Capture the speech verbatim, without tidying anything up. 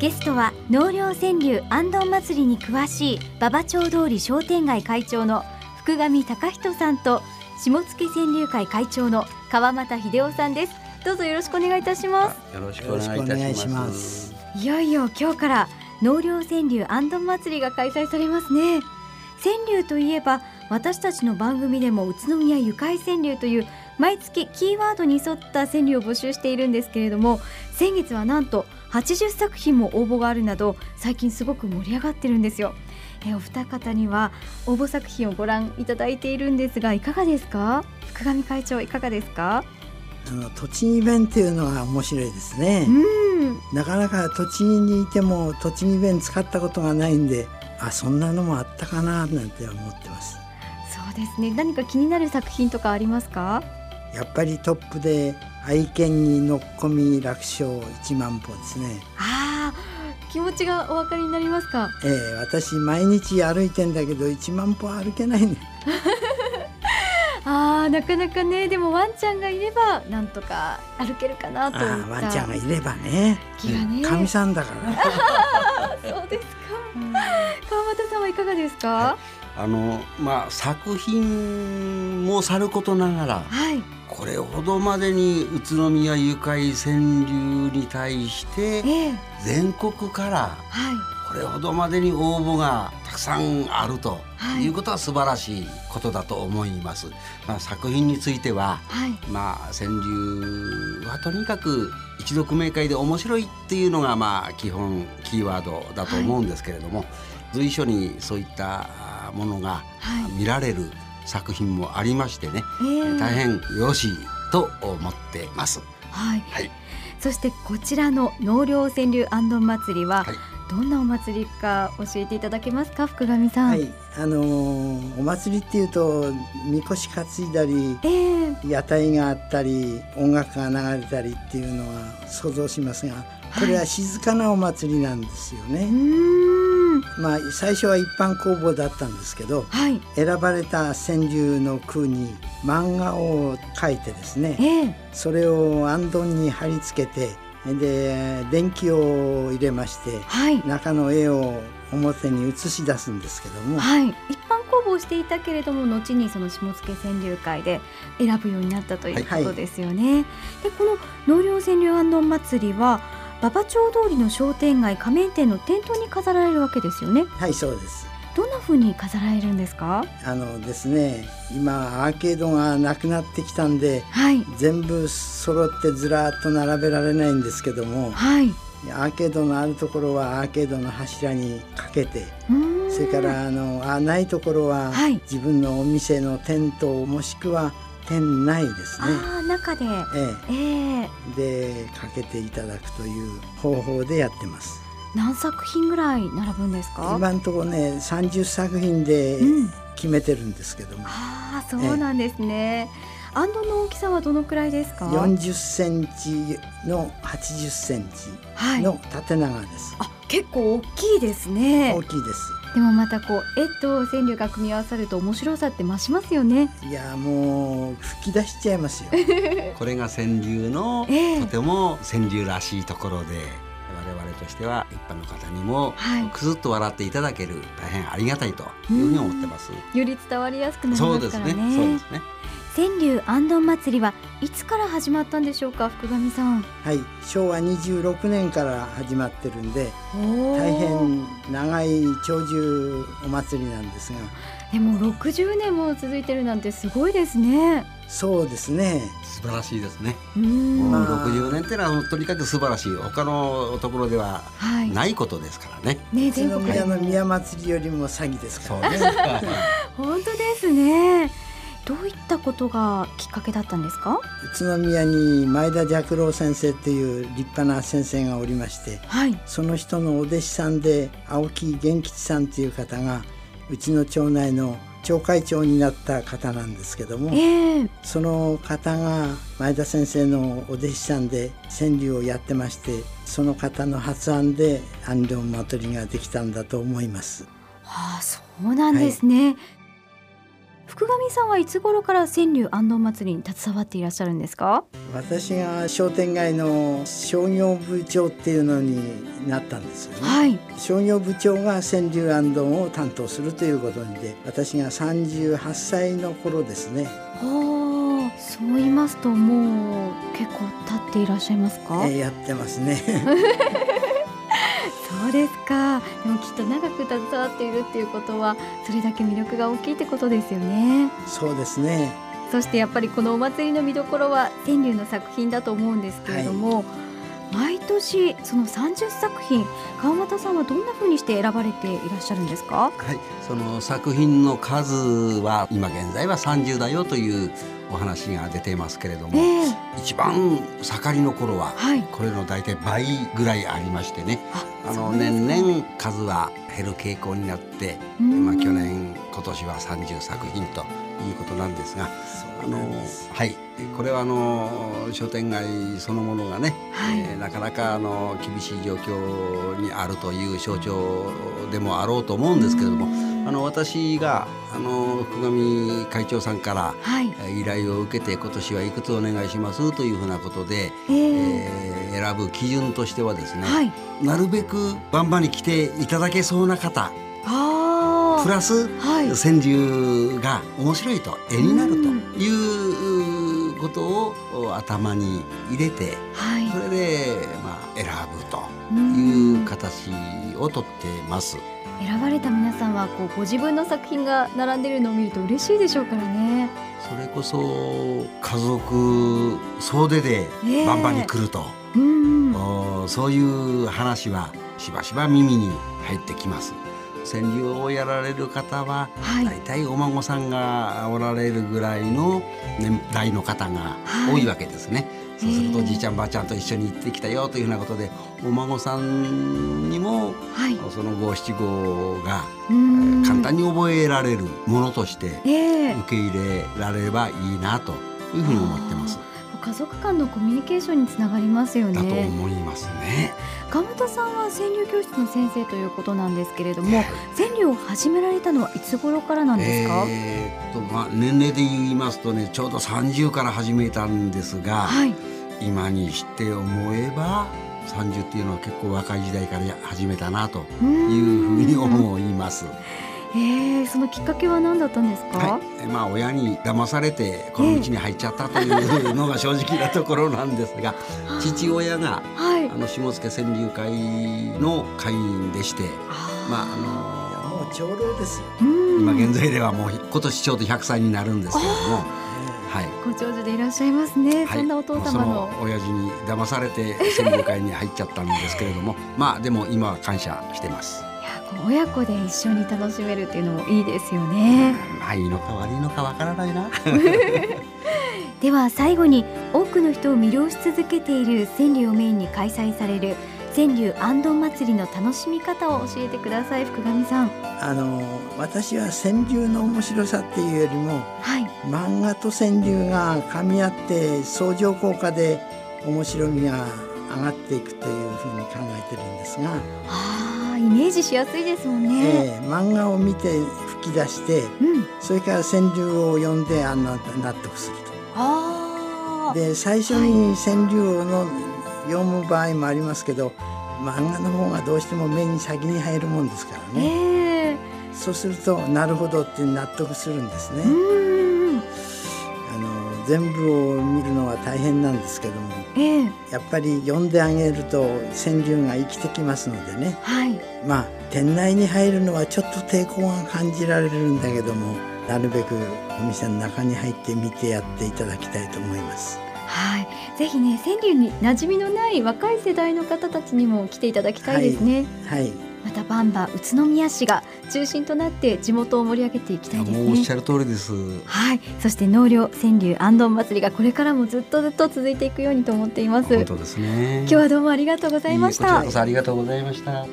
ゲストは納涼川柳あんどん祭りに詳しい馬場町通り商店街会長の福上貴人さんと下野川柳会会長の川俣秀夫さんです。どうぞよろしくお願いいたします。よろしくお願いします。いよいよ今日から納涼川柳あんどん祭りが開催されますね。川柳といえば私たちの番組でも宇都宮ゆかい川柳という毎月キーワードに沿った川柳を募集しているんですけれども、先月はなんとはちじゅっさくひんも応募があるなど最近すごく盛り上がってるんですよ。えお二方には応募作品をご覧いただいているんですがいかがですか。福上会長いかがですか。あの栃木弁というのは面白いですね。うん、なかなか栃木にいても栃木弁使ったことがないんで、あそんなのもあったかななんて思ってます。そうですね。何か気になる作品とかありますか。やっぱりトップで愛犬にのっこみ楽勝いちまんぽですね。ああ、気持ちがお分かりになりますか。ええ、私毎日歩いてんだけどいちまんぽ歩けないね。ああ、なかなかね。でもワンちゃんがいればなんとか歩けるかなといった。ワンちゃんがいればね。気がね。神さんだから。そうですか。川俣さんはいかがですか。はい、あのまあ、作品もさることながら、はい、これほどまでに宇都宮ゆかい川柳に対して、えー、全国から、はい、これほどまでに応募がたくさんあるということは素晴らしいことだと思います。はい、まあ、作品については、はい、まあ、川柳はとにかく一読明快で面白いっていうのが、まあ、基本キーワードだと思うんですけれども、はい、随所にそういったものが見られる作品もありましてね、はい、えー、大変よろしいと思ってます。はいはい、そしてこちらの納涼川柳あんどん祭りは、はい、どんなお祭りか教えていただけますか。福上さん、はい、あのー、お祭りっていうとみこし担いだり、えー、屋台があったり音楽が流れたりっていうのは想像しますが、これは静かなお祭りなんですよね。はい、うーん、まあ、最初は一般公募だったんですけど、はい、選ばれた川柳の句に漫画を描いてですね、えー、それをあんどんに貼り付けてで電気を入れまして、はい、中の絵を表に映し出すんですけども、はい、一般公募していたけれども後にその下野川柳会で選ぶようになったということですよね。はい、でこの納涼川柳あんどん祭りは馬場町通りの商店街仮面店の店頭に飾られるわけですよね。はい、そうです。どんな風に飾られるんですか。あのですね、今アーケードがなくなってきたんで、はい、全部揃ってずらっと並べられないんですけども、はい、アーケードのあるところはアーケードの柱にかけて、それからあのあないところは、はい、自分のお店の店頭もしくは店内ですね。あ、中で、ええええ、でかけていただくという方法でやってます。何作品ぐらい並ぶんですか。今のところねさんじゅっさくひんで決めてるんですけども、うん、あ、そうなんですね。ええ、あんどんの大きさはどのくらいですか。よんじゅっセンチのはちじゅっセンチの縦長です。はい、あ、結構大きいですね。大きいです。でもまたこう絵と川柳が組み合わさると面白さって増しますよね。いや、もう吹き出しちゃいますよ。これが川柳の、えー、とても川柳らしいところで我々としては一般の方にも、はい、くすっと笑っていただける大変ありがたいというふうに思ってます。より伝わりやすくなりますからね。そうですね、そうですね。川柳あんどん祭りはいつから始まったんでしょうか。福上さん。はい、しょうわにじゅうろくねんから始まってるんで大変長い長寿お祭りなんですが、でもろくじゅうねんも続いてるなんてすごいですね。そうですね、素晴らしいですね。うん、もうろくじゅうねんってのはとにかく素晴らしい、他のところではないことですからね。はい、ね、全国でも宮祭りよりも詐欺ですからね。そうですか。本当ですね。どういったことがきっかけだったんですか。宇都宮に前田寂郎先生という立派な先生がおりまして、はい、その人のお弟子さんで青木源吉さんという方がうちの町内の町会長になった方なんですけども、えー、その方が前田先生のお弟子さんで川柳をやってまして、その方の発案であんどん祭りができたんだと思います。はあ、そうなんですね。はい、福上さんはいつ頃から川柳行燈祭りに携わっていらっしゃるんですか？私が商店街の商業部長っていうのになったんですよね、はい、商業部長が川柳行燈を担当するということで、私がさんじゅうはっさいの頃ですね。そう言いますともう結構経っていらっしゃいますか？えー、やってますねそうですか。でもきっと長く携わっているっていうことはそれだけ魅力が大きいってことですよね。そうですね。そしてやっぱりこのお祭りの見どころは川柳の作品だと思うんですけれども、はい、毎年そのさんじゅっさくひん、川俣さんはどんな風にして選ばれていらっしゃるんですか？はい、その作品の数は今現在はさんじゅうだよというお話が出ていますけれども、えー、一番盛りの頃はこれの大体倍ぐらいありましてね、はい、あの年々数は減る傾向になって、まあ、去年今年はさんじゅっさくひんということなんですが、あのはい、これはあの商店街そのものがね、はい、えー、なかなかあの厳しい状況にあるという象徴でもあろうと思うんですけれども、あの私があの福上会長さんから、はい、依頼を受けて今年はいくつお願いしますというふうなことで、えーえー、選ぶ基準としてはですね、はい、なるべくバンバンに来ていただけそうな方プラス、はい、川柳が面白いと絵になるということを頭に入れて、はい、それで、まあ、選ぶという形をとってます。選ばれた皆さんはこうご自分の作品が並んでいるのを見ると嬉しいでしょうからね。それこそ家族総出でバンバンに来ると、えー、そういう話はしばしば耳に入ってきます。川柳をやられる方は、はい、大体お孫さんがおられるぐらいの年代の方が多いわけですね、はい、そうするとじいちゃんばあちゃんと一緒に行ってきたよというふうなことでお孫さんにも、はい、その五七五が簡単に覚えられるものとして受け入れられればいいなというふうに思ってます。家族間のコミュニケーションにつながりますよね。だと思いますね。川俣さんは川柳教室の先生ということなんですけれども、えー、川柳を始められたのはいつ頃からなんですか？えーっとまあ、年齢で言いますとね、ちょうどさんじゅうから始めたんですが、はい、今にして思えばさんじゅうっていうのは結構若い時代から始めたなというふうに思います。えー、そのきっかけは何だったんですか？はい、まあ、親に騙されてこの道に入っちゃったというのが正直なところなんですが父親が、はい、あの下野川柳会の会員でして、まああのー、もう長老ですよ。今現在ではもう今年ちょうどひゃくさいになるんですけれども、はい、ご長寿でいらっしゃいますね、はい、そんなお父様の親父に騙されて川柳会に入っちゃったんですけれどもまあでも今は感謝してます。親子で一緒に楽しめるっていうのもいいですよね。まあいいのか悪いのかわからないなでは最後に多くの人を魅了し続けている川柳をメインに開催される川柳行燈祭りの楽しみ方を教えてください。福上さん、あの私は川柳の面白さっていうよりも、はい、漫画と川柳が噛み合って相乗効果で面白みが上がっていくというふうに考えてるんですが、はあ、イメージしやすいですもんね、えー、漫画を見て吹き出して、うん、それから川柳を読んであの納得すると。あで最初に川柳をの、はい、読む場合もありますけど、漫画の方がどうしても目に先に入るもんですからね、えー、そうするとなるほどって納得するんですね。うん、あの全部を見るのは大変なんですけども、えー、やっぱり読んであげると川柳が生きてきますのでね、はい、まあ、店内に入るのはちょっと抵抗が感じられるんだけども、なるべくお店の中に入って見てやっていただきたいと思います。はい、ぜひね、川柳に馴染みのない若い世代の方たちにも来ていただきたいですね。はいはい、またばんば宇都宮市が中心となって地元を盛り上げていきたいですね。もうおっしゃる通りです。はい、そして納涼川柳行燈祭りがこれからもずっとずっと続いていくようにと思っています。本当ですね。今日はどうもありがとうございました。いいえ、こちらこそありがとうございました。